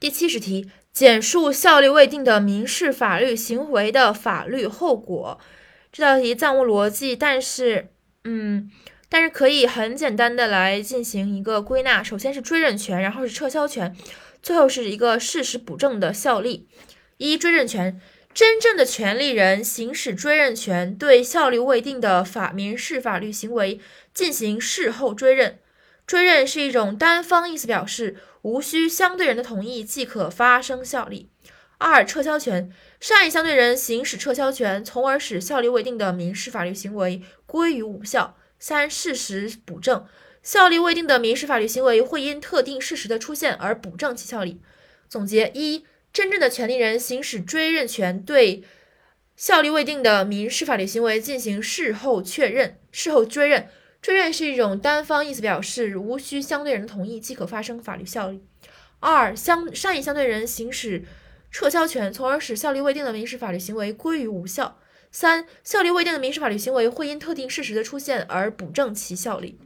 第70题，简述效力未定的民事法律行为的法律后果。这道题暂无逻辑，但是可以很简单的来进行一个归纳。首先是追认权，然后是撤销权，最后是一个事实补正的效力。一、追认权，真正的权利人行使追认权，对效力未定的民事法律行为进行事后追认。追认是一种单方意思表示，无需相对人的同意即可发生效力。二、撤销权，善意相对人行使撤销权，从而使效力未定的民事法律行为归于无效。三、事实补正，效力未定的民事法律行为会因特定事实的出现而补正其效力。总结：一、真正的权利人行使追认权，对效力未定的民事法律行为进行事后追认。追认是一种单方意思表示，无需相对人的同意即可发生法律效力。二、善意相对人行使撤销权，从而使效力未定的民事法律行为归于无效。三、效力未定的民事法律行为会因特定事实的出现而补正其效力。